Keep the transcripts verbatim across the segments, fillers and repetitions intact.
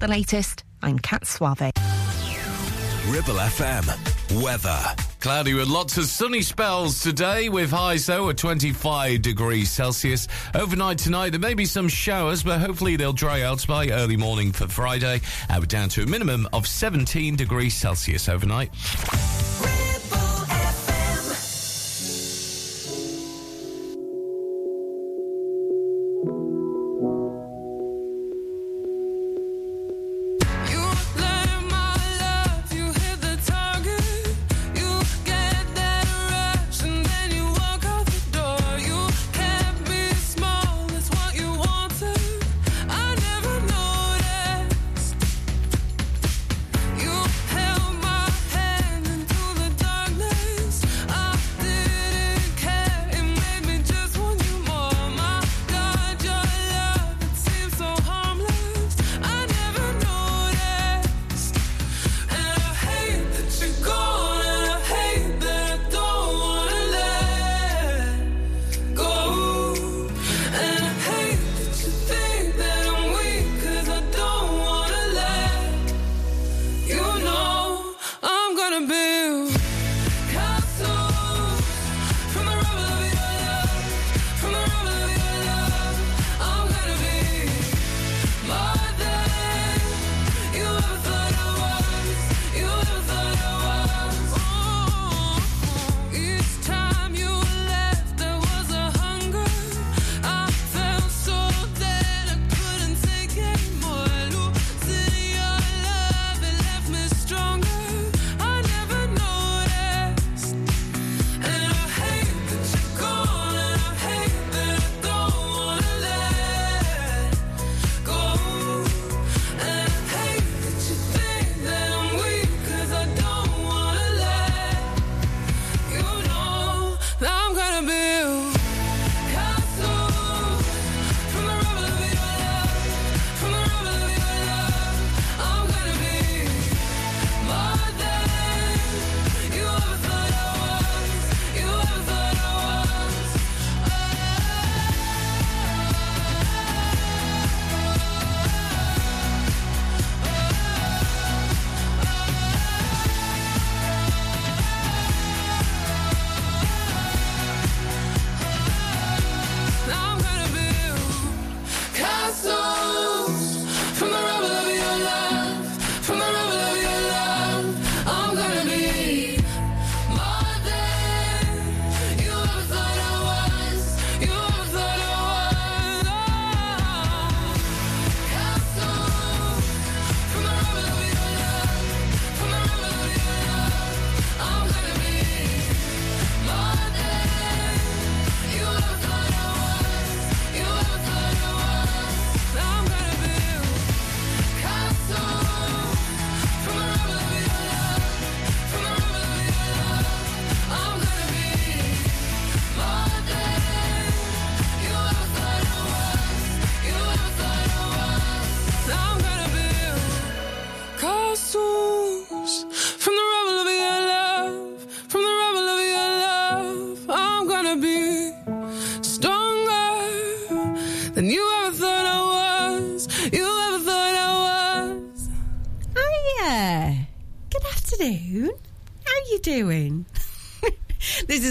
the latest. I'm Kat Suave. Ribble F M. Weather. Cloudy with lots of sunny spells today with highs, though, at twenty-five degrees Celsius. Overnight tonight, there may be some showers, but hopefully they'll dry out by early morning for Friday. Uh, we're down to a minimum of seventeen degrees Celsius overnight.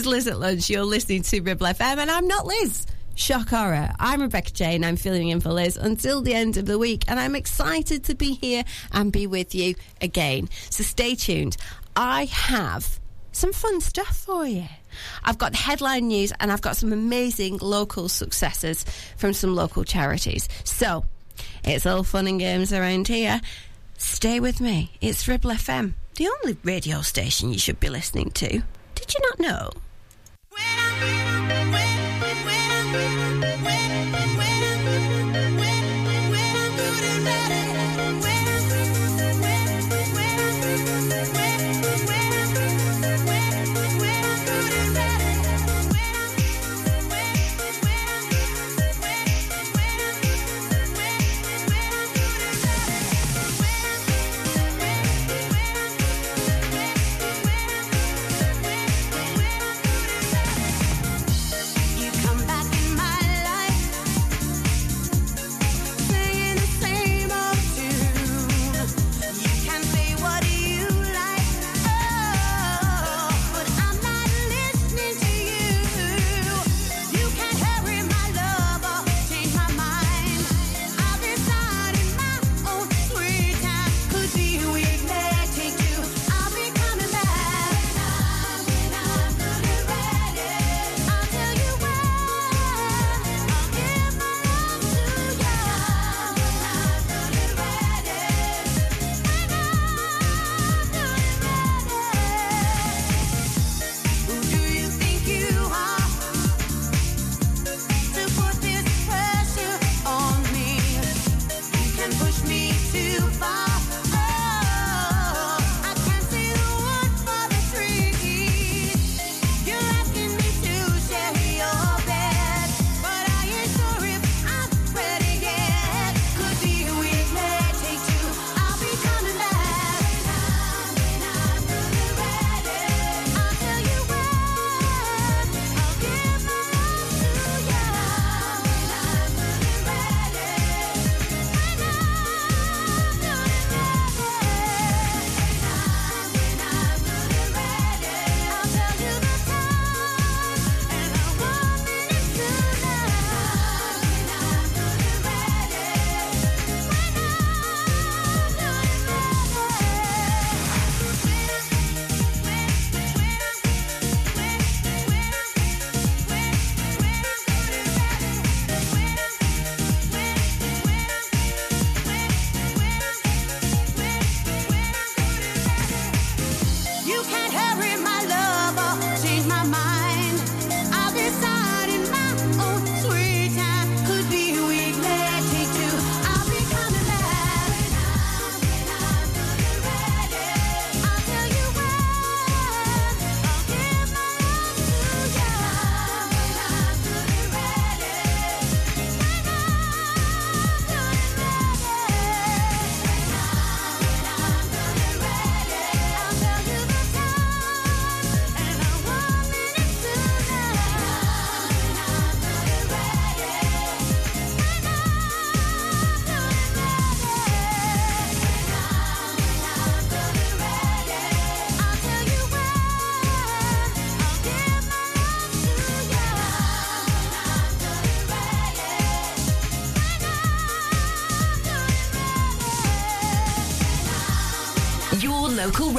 Liz at lunch. You're listening to Ribble F M, and I'm not Liz. Shock horror. I'm Rebecca Jane. I'm filling in for Liz until the end of the week, and I'm excited to be here and be with you again. So stay tuned. I have some fun stuff for you. I've got headline news, and I've got some amazing local successes from some local charities. So it's all fun and games around here. Stay with me. It's Ribble F M, the only radio station you should be listening to. Did you not know? You come back in my life. Local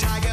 Tiger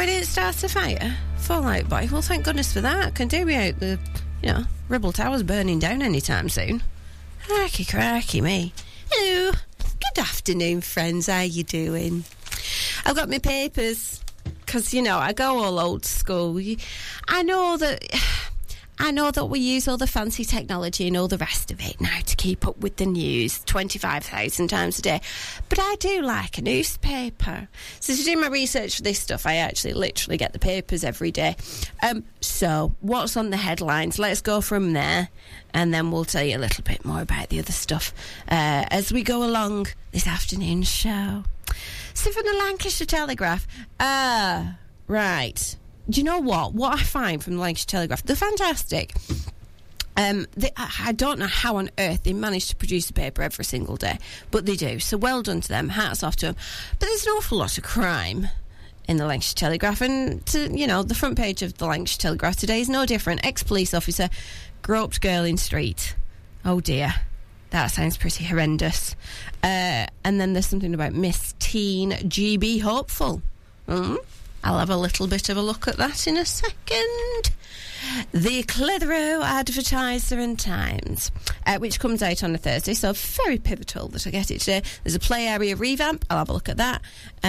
Well, it didn't start a fire? Fallout Boy? Well, thank goodness for that. Can do without the, you know, Ribble Towers burning down any time soon. Harky cracky me. Hello. Good afternoon, friends. How you doing? I've got my papers. Because, you know, I go all old school. I know that... I know that we use all the fancy technology and all the rest of it now to keep up with the news twenty-five thousand times a day. But I do like a newspaper. So to do my research for this stuff, I actually literally get the papers every day. Um, so what's on the headlines? Let's go from there, and then we'll tell you a little bit more about the other stuff uh, as we go along this afternoon's show. So from the Lancashire Telegraph. Ah, uh, right. Do you know what? What I find from the Lancashire Telegraph, they're fantastic. Um, they, I don't know how on earth they manage to produce a paper every single day, but they do. So well done to them. Hats off to them. But there's an awful lot of crime in the Lancashire Telegraph. And, to, you know, the front page of the Lancashire Telegraph today is no different. Ex-police officer groped girl in street. Oh, dear. That sounds pretty horrendous. Uh, and then there's something about Miss Teen G B Hopeful. Mm-hmm. I'll have a little bit of a look at that in a second. The Clitheroe Advertiser and Times, uh, which comes out on a Thursday, so very pivotal that I get it today. There's a play area revamp. I'll have a look at that. Uh,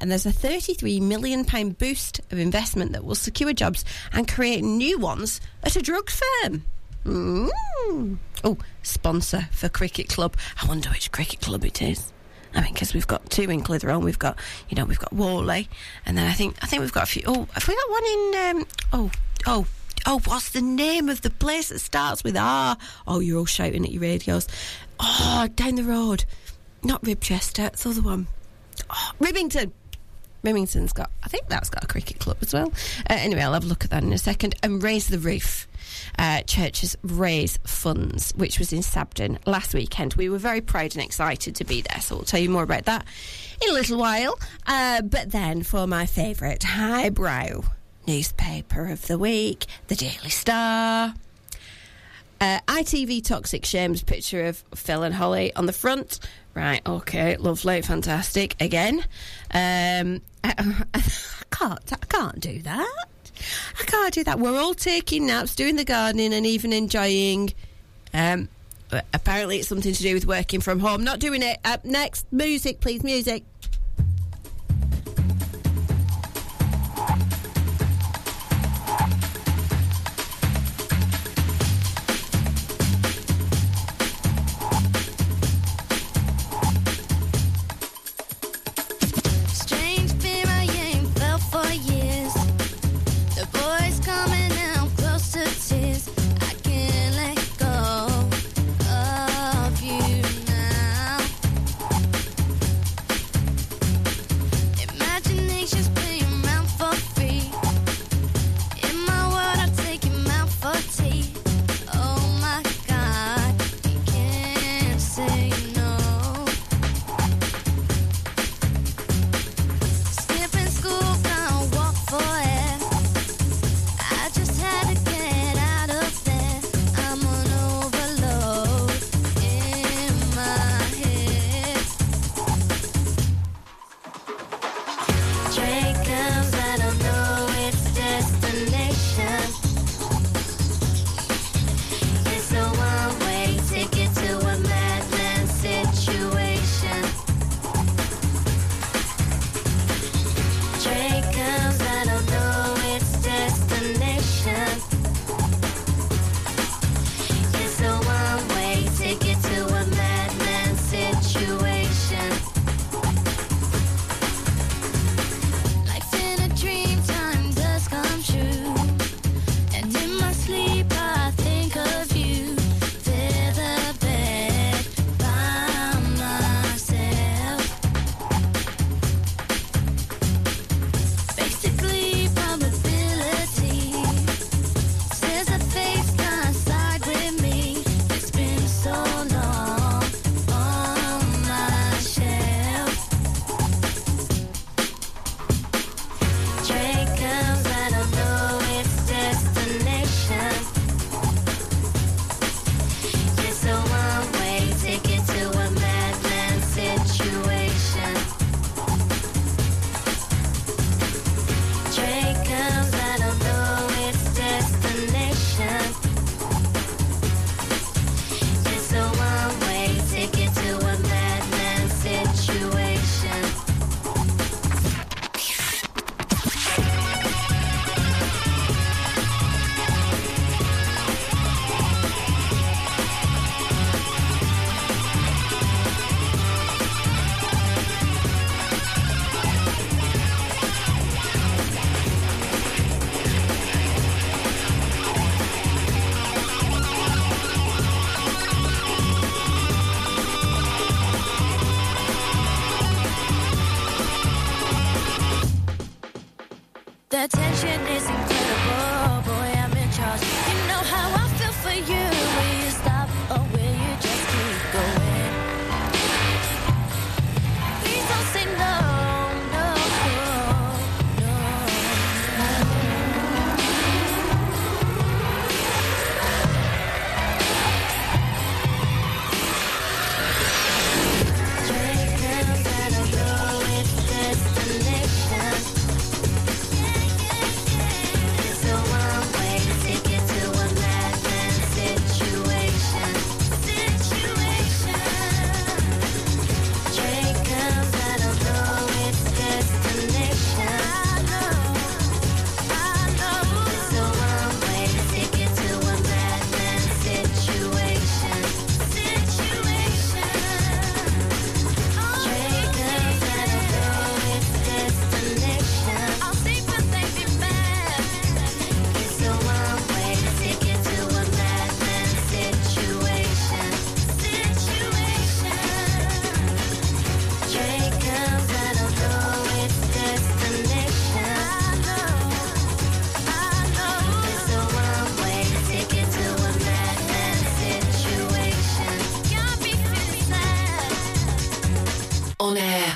and there's a thirty-three million pounds boost of investment that will secure jobs and create new ones at a drug firm. Mm. Oh, sponsor for Cricket Club. I wonder which Cricket Club it is. I mean, because we've got two in Clitheroe, and we've got, you know, we've got Worley, and then I think I think we've got a few. Oh, have we got one in? Um, oh, oh, oh! What's the name of the place that starts with R? Oh, you're all shouting at your radios. Oh, down the road, not Ribchester, it's the other one. Oh, Ribbington. Ribbington's got. I think that's got a cricket club as well. Uh, anyway, I'll have a look at that in a second. And Raise the Roof. Uh, churches raise funds, which was in Sabden last weekend. We were very proud and excited to be there, so we'll tell you more about that in a little while. Uh, but then for my favourite highbrow newspaper of the week, The Daily Star. Uh, I T V Toxic Shame's picture of Phil and Holly on the front. Right, okay, lovely, fantastic. Again, um, I, I can't, I can't do that. I can't do that. We're all taking naps, doing the gardening, and even enjoying. Um, apparently, it's something to do with working from home. Not doing it. Up next, music, please, music. The tension is incredible, boy, I'm in charge. You know how I feel for you. Will you stop or will you just keep going? Please don't say no, no, no. Straight girls that are low with destination.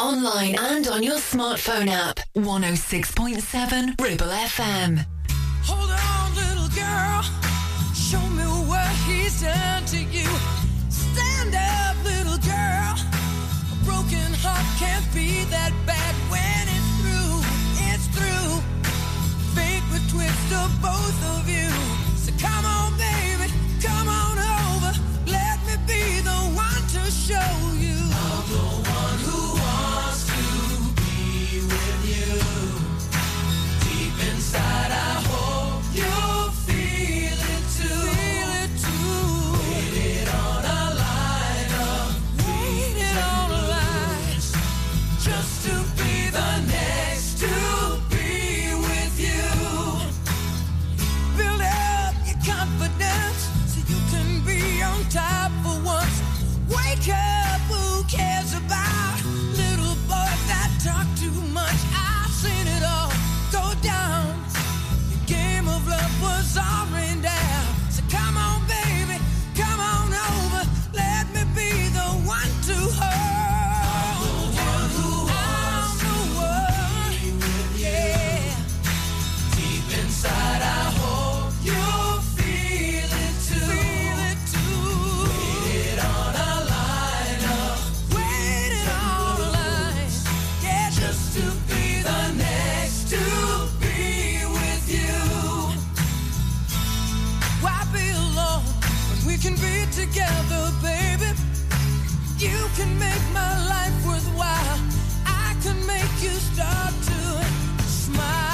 Online and on your smartphone app. one oh six point seven Ribble F M. Hold on, little girl. Show me what he's done to you. Stand up, little girl. A broken heart can't be that bad. When it's through, it's through. Fate would twist of both of you. So come on, baby. Come on over. Let me be the one to show you. I'm the one who inside, I hope you'll feel it too. Feel it too. Waited on a line of waited on a line just to be the next to be with you. Build up your confidence so you can be on top for once. Wake up, who cares about little boys that talk too much? I've seen it all go down. Was already down, so come on, baby, come on over. Let me be the one to hold. I'm the one who wants to be with you. Yeah. Deep inside, I hope you'll feel it too. Feel it too. Waited on a line of waited on a line, yeah, just to be the next to. Can be together, baby. You can make my life worthwhile. I can make you start to smile.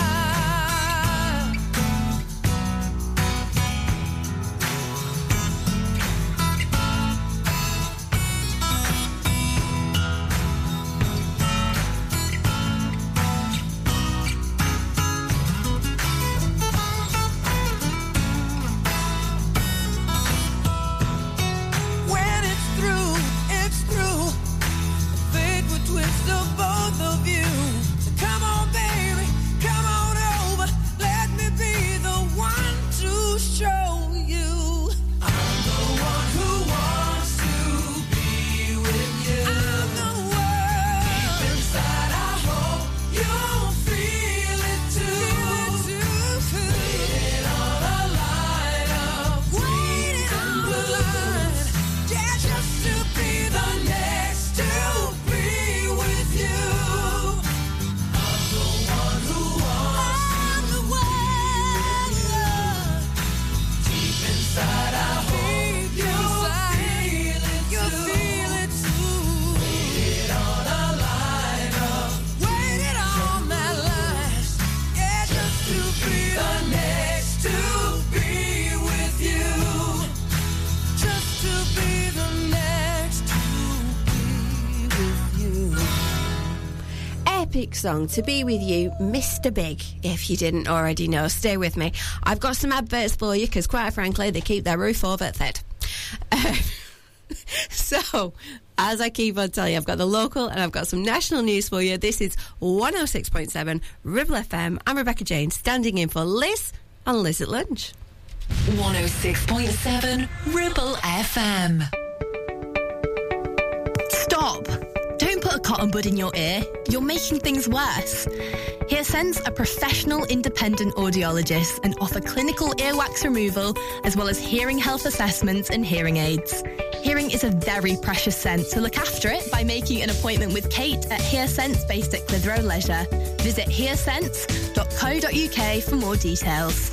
Song to be with you, Mr Big, if you didn't already know. Stay with me. I've got some adverts for you because, quite frankly, they keep their roof over thick. Uh, So, as I keep on telling you, I've got the local and I've got some national news for you. This is one oh six point seven Ribble F M. I'm Rebecca Jane, standing in for Liz on Liz at Lunch. one oh six point seven Ribble F M. Stop. Don't put a cotton bud in your ear. You're making things worse. HearSense are professional independent audiologists and offer clinical earwax removal as well as hearing health assessments and hearing aids. Hearing is a very precious sense, so look after it by making an appointment with Kate at HearSense based at Clitheroe Leisure. Visit hear sense dot co dot u k for more details.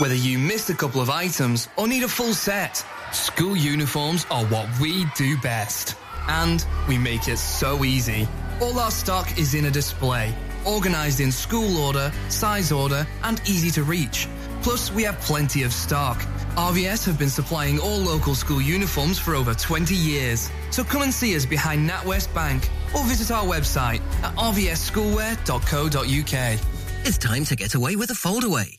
Whether you missed a couple of items or need a full set, school uniforms are what we do best. And we make it so easy. All our stock is in a display, organised in school order, size order, and easy to reach. Plus, we have plenty of stock. R V S have been supplying all local school uniforms for over twenty years. So come and see us behind NatWest Bank or visit our website at r v s schoolwear dot co dot u k. It's time to get away with a foldaway.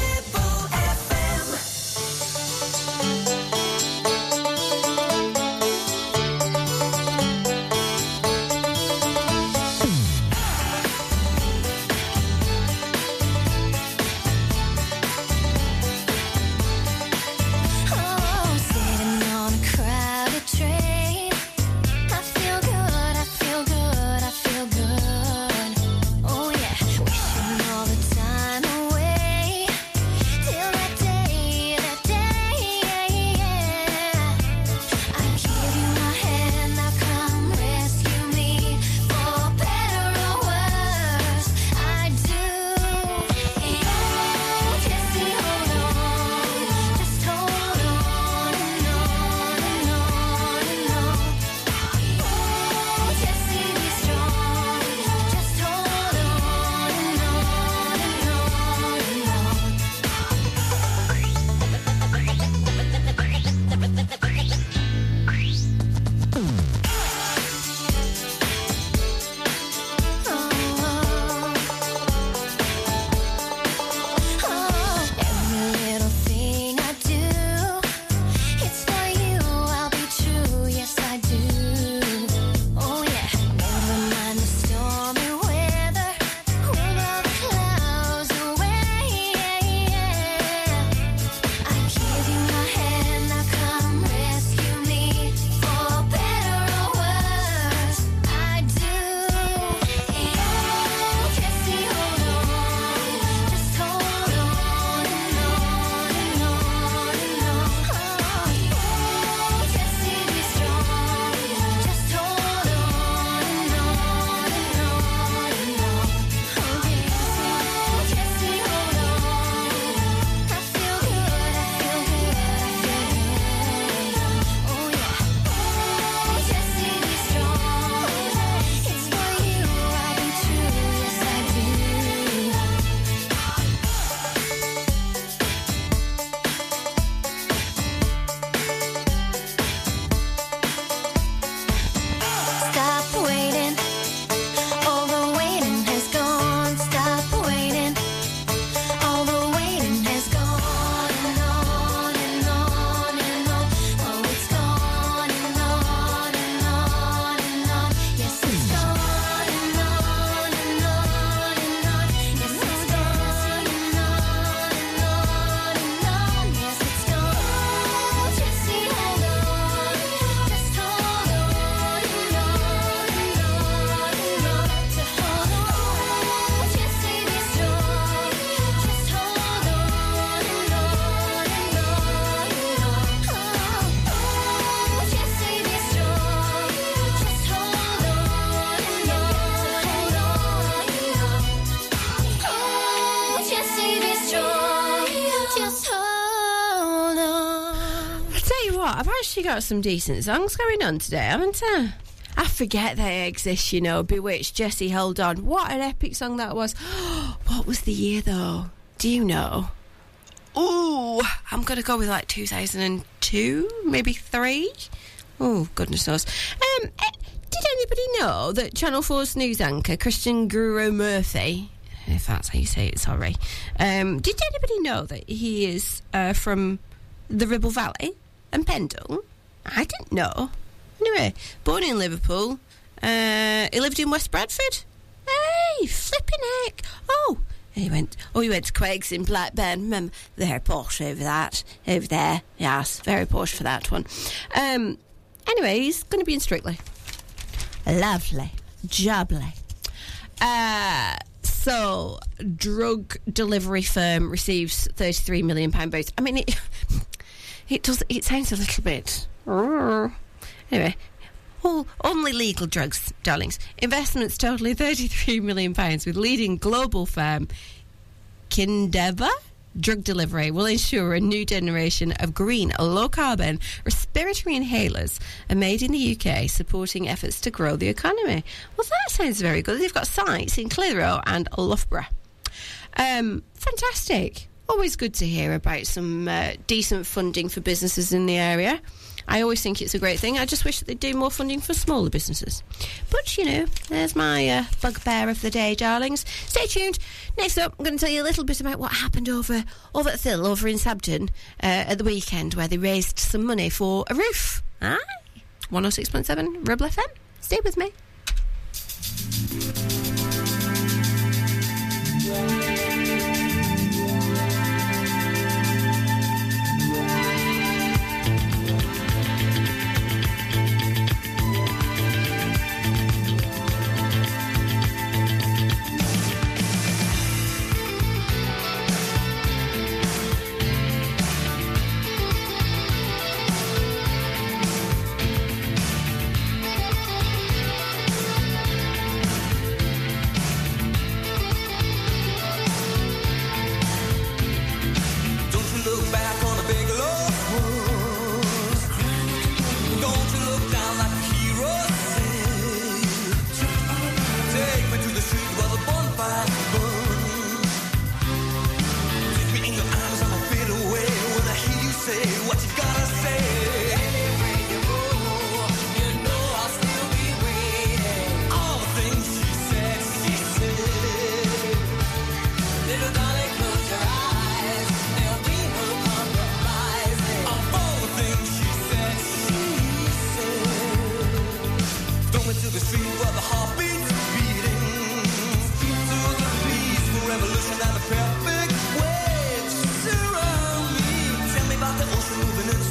what? I've actually got some decent songs going on today, haven't I? I forget they exist, you know. Bewitched, Jesse, Hold On. What an epic song that was. What was the year, though? Do you know? Ooh, I'm going to go with, like, two thousand two, maybe three. Oh, goodness knows. Um, eh, did anybody know that Channel four's news anchor, Christian Guru Murphy, if that's how you say it, sorry, um, did anybody know that he is uh, from the Ribble Valley and Pendle? I didn't know. Anyway, born in Liverpool, uh, he lived in West Bradford. Hey, flipping heck! Oh, he went. Oh, he went to Queggs in Blackburn. Remember, they're posh over that, over there. Yes, very posh for that one. Um, anyway, he's going to be in Strictly. Lovely, jubbly. Uh, so, drug delivery firm receives thirty-three million pounds boost. I mean, it it does. It sounds a little bit. Anyway, oh, only legal drugs, darlings. Investments totaling thirty-three million pounds with leading global firm Kindeva Drug Delivery will ensure a new generation of green, low-carbon respiratory inhalers are made in the U K, supporting efforts to grow the economy. Well, that sounds very good. They've got sites in Clitheroe and Loughborough. Um, fantastic. Always good to hear about some uh, decent funding for businesses in the area. I always think it's a great thing. I just wish that they'd do more funding for smaller businesses. But, you know, there's my uh, bugbear of the day, darlings. Stay tuned. Next up, I'm going to tell you a little bit about what happened over, over at Thill, over in Sabden, uh, at the weekend, where they raised some money for a roof. Aye. one oh six point seven, Ribble F M. Stay with me. Perfect waves surround me. Tell me about the ocean moving in.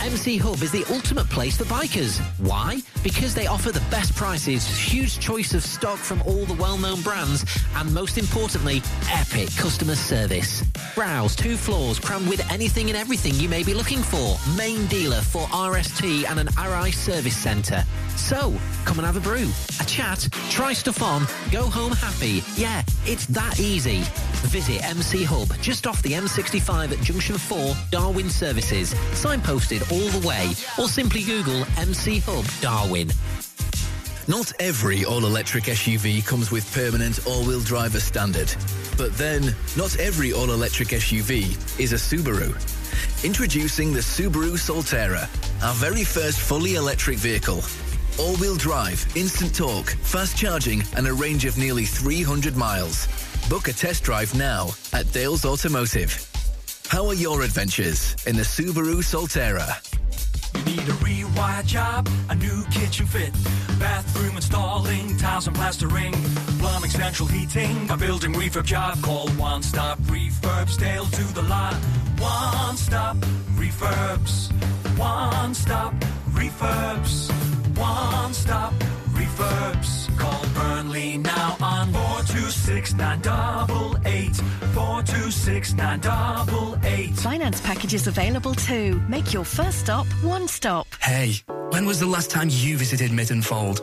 M C Hub is the ultimate place for bikers. Why? Because they offer the best prices, huge choice of stock from all the well-known brands, and most importantly, epic customer service. Browse two floors crammed with anything and everything you may be looking for. Main dealer for R S T and an R I service centre. So, come and have a brew, a chat, try stuff on, go home happy. Yeah, it's that easy. Visit M C Hub, just off the M sixty-five at Junction four, Darwin Services. Signposted all the way, or simply Google M C Hub Darwin. Not every all-electric S U V comes with permanent all-wheel drive as standard. But then, not every all-electric S U V is a Subaru. Introducing the Subaru Solterra, our very first fully electric vehicle. All-wheel drive, instant torque, fast charging, and a range of nearly three hundred miles. Book a test drive now at Dales Automotive. How are your adventures in the Subaru Solterra? You need a rewired job, a new kitchen fit, bathroom installing, tiles and plastering, plumbing, central heating, a building refurb job. Call One Stop Refurbs, Dale to the lot. One Stop Refurbs. One Stop Refurbs. One Stop Refurbs. Call Burnley now on four two six nine eight eight. four two six nine eight eight. Finance packages available too. Make your first stop One Stop. Hey, when was the last time you visited Mytton Fold?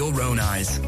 own eyes.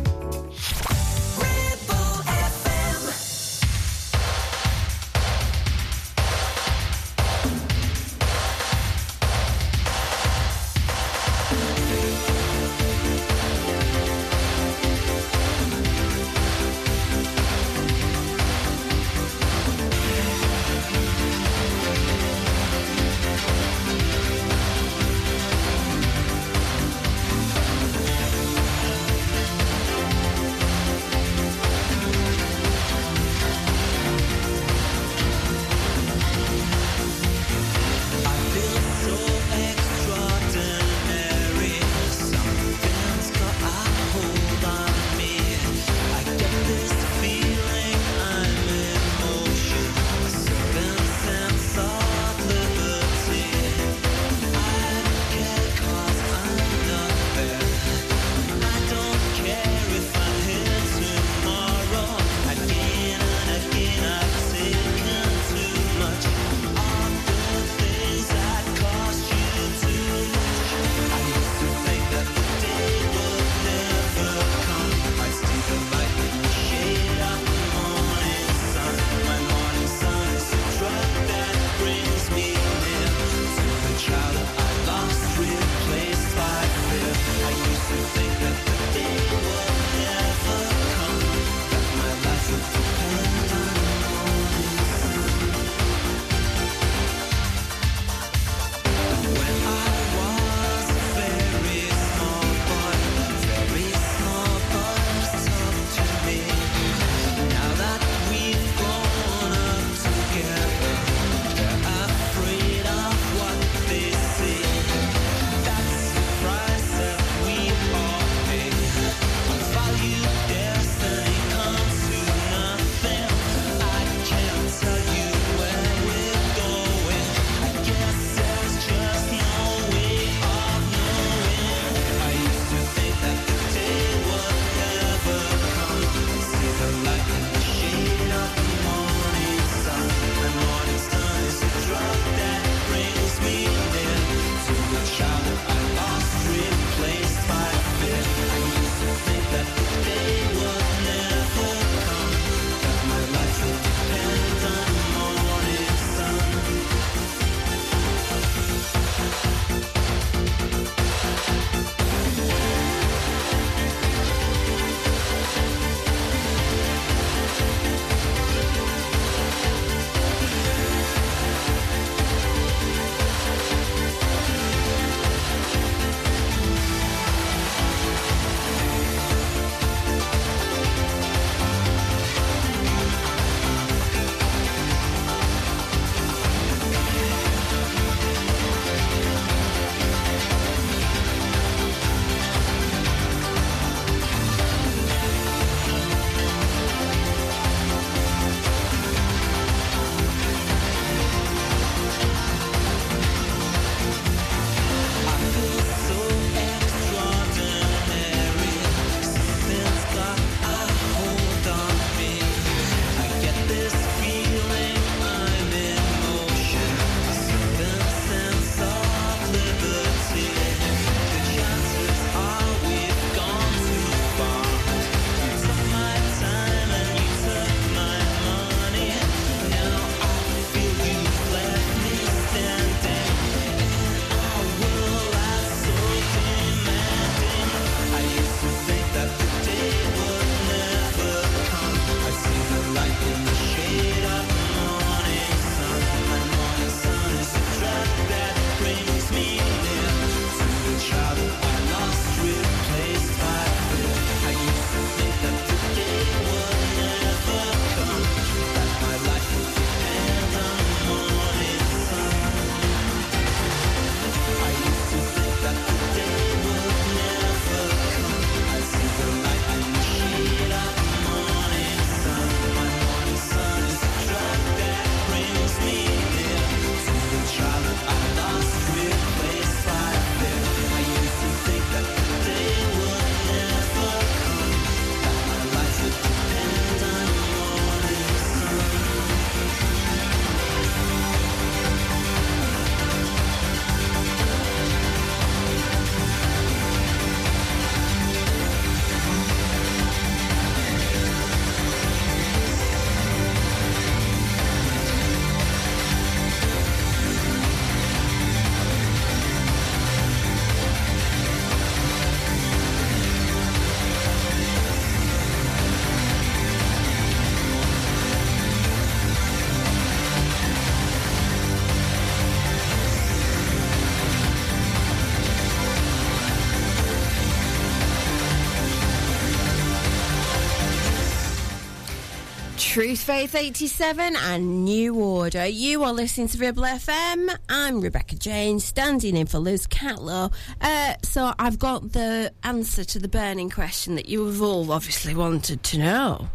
Truth Faith eighty-seven and New Order. You are listening to Ribble F M. I'm Rebecca Jane, standing in for Liz Catlow. Uh, so I've got the answer to the burning question that you have all obviously wanted to know.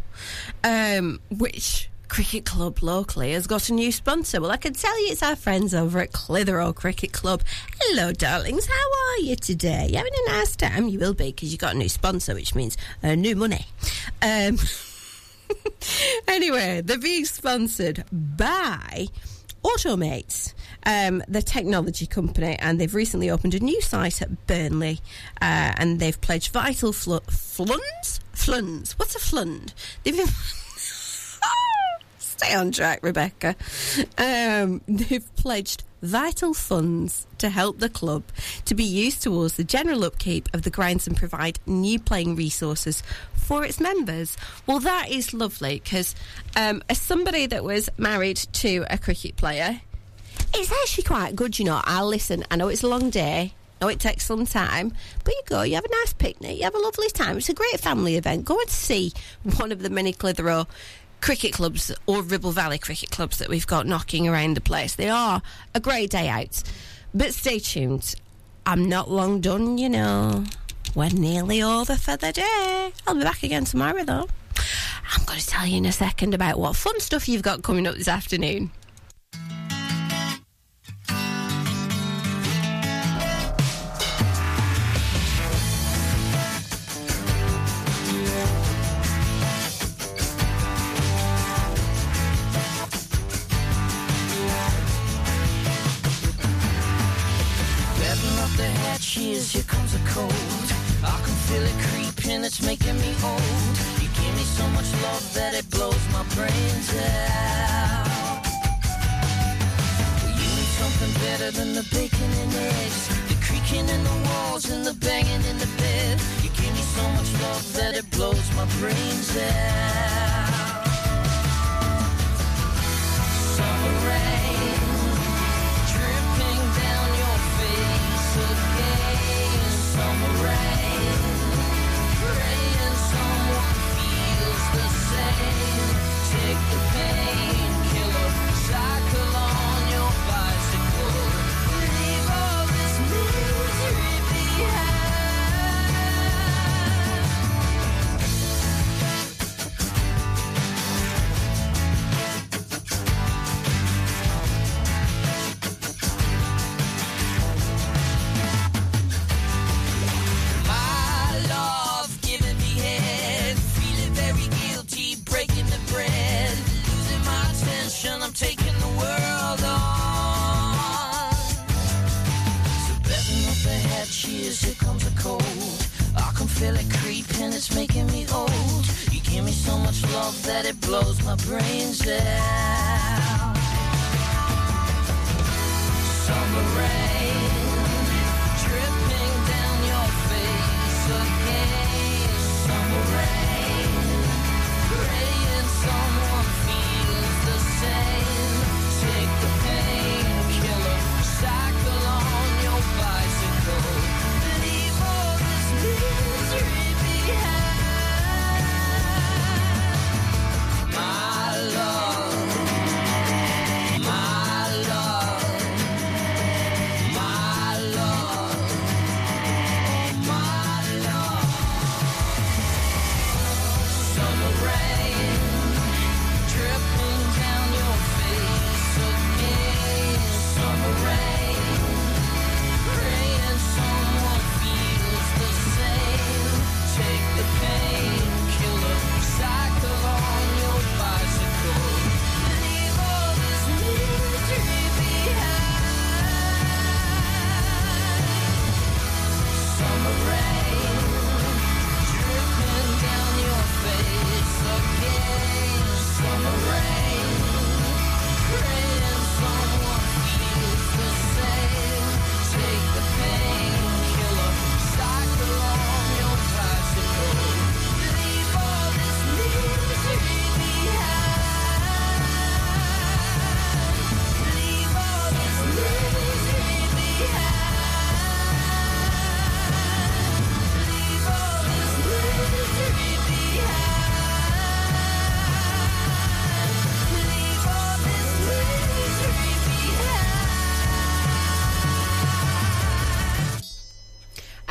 Um, which cricket club locally has got a new sponsor? Well, I can tell you it's our friends over at Clitheroe Cricket Club. Hello, darlings. How are you today? Having a nice time? You will be, because you've got a new sponsor, which means uh, new money. Um... Anyway, they're being sponsored by Automates, um, the technology company, and they've recently opened a new site at Burnley, uh, and they've pledged vital fl- funds. Funds. What's a fund? They've been stay on track, Rebecca. Um, they've pledged vital funds to help the club to be used towards the general upkeep of the grounds and provide new playing resources for its members. Well, that is lovely, because um, as somebody that was married to a cricket player, it's actually quite good, you know. I'll listen. I know it's a long day. I know it takes some time. But you go, you have a nice picnic, you have a lovely time. It's a great family event. Go and see one of the many Clitheroe cricket clubs or Ribble Valley cricket clubs that we've got knocking around the place. They are a great day out. But stay tuned. I'm not long done, you know. We're nearly over for the day. I'll be back again tomorrow, though. I'm going to tell you in a second about what fun stuff you've got coming up this afternoon. Here comes a cold, I can feel it creeping, it's making me old. You give me so much love that it blows my brains out. Well, you need something better than the bacon and eggs, the creaking in the walls and the banging in the bed. You give me so much love that it blows my brains out. Summer rain, dripping down your face again. Summer rain, praying someone feels the same. Take the pain, killer, cycle on your bicycle. Leave all this misery I'm taking the world on. So betting up the hatches, here comes a cold. I can feel it creeping, it's making me old. You give me so much love that it blows my brains out. Summer rain, dripping down your face again. Summer rain, praying someone feels the same. My love.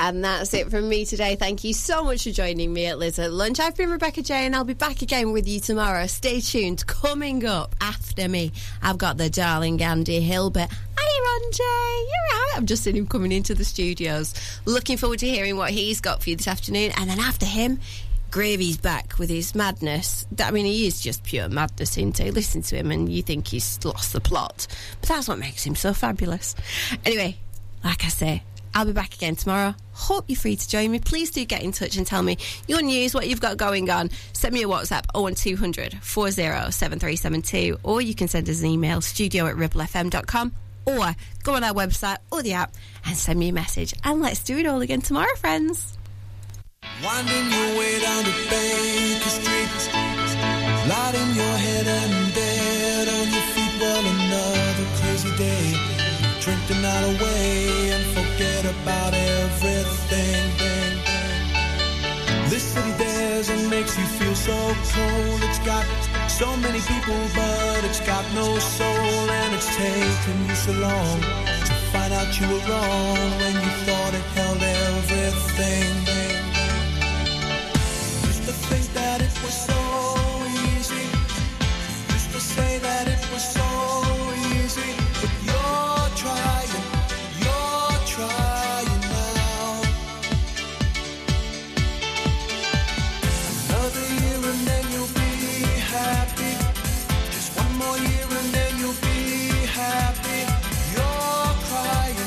And that's it from me today. Thank you so much for joining me at Liz at Lunch. I've been Rebecca J, and I'll be back again with you tomorrow. Stay tuned. Coming up after me, I've got the darling Andy Hilbert. Hi, Andy. You're right. I'm just seeing him coming into the studios. Looking forward to hearing what he's got for you this afternoon. And then after him, Gravy's back with his madness. I mean, he is just pure madness, isn't he? Listen to him and you think he's lost the plot. But that's what makes him so fabulous. Anyway, like I say, I'll be back again tomorrow. Hope you're free to join me. Please do get in touch and tell me your news, what you've got going on. Send me a WhatsApp, oh one two hundred, four oh seven three seven two, or you can send us an email, studio at ribble f m dot com, or go on our website or the app and send me a message. And let's do it all again tomorrow, friends. Winding your way down to Baker Street, lighting your head and dead on your feet. Well, another crazy day, drink the night away and forget about everything. This city dares and makes you feel so cold. It's got so many people, but it's got no soul, and it's taken you so long to find out you were wrong when you thought it held everything. Think that it was so easy. Used to say that it was so easy, but you're trying, you're trying now. Another year and then you'll be happy. Just one more year and then you'll be happy. You're crying, you're crying.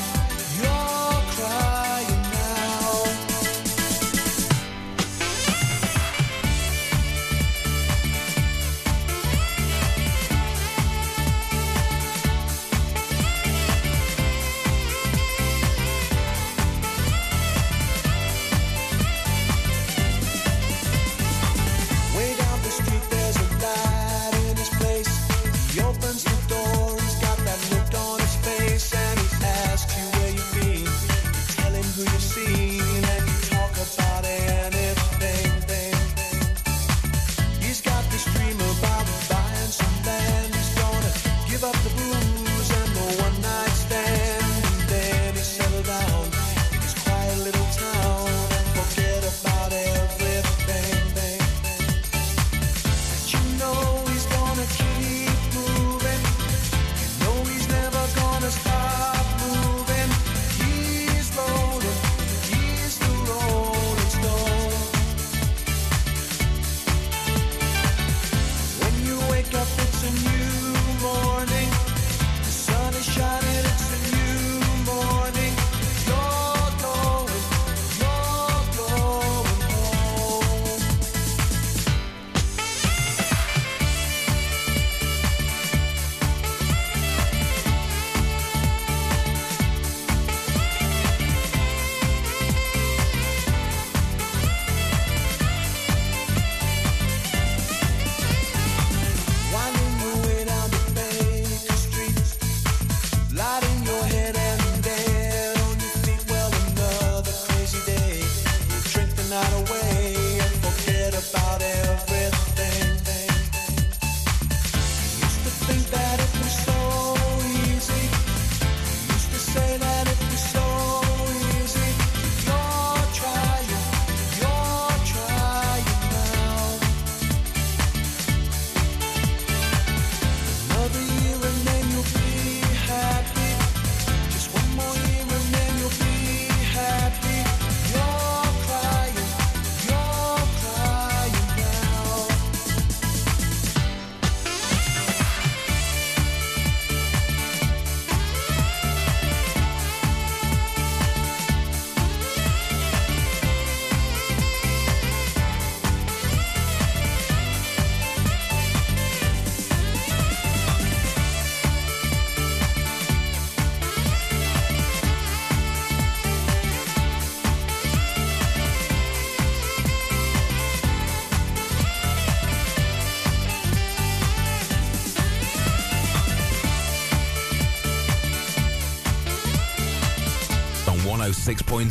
six point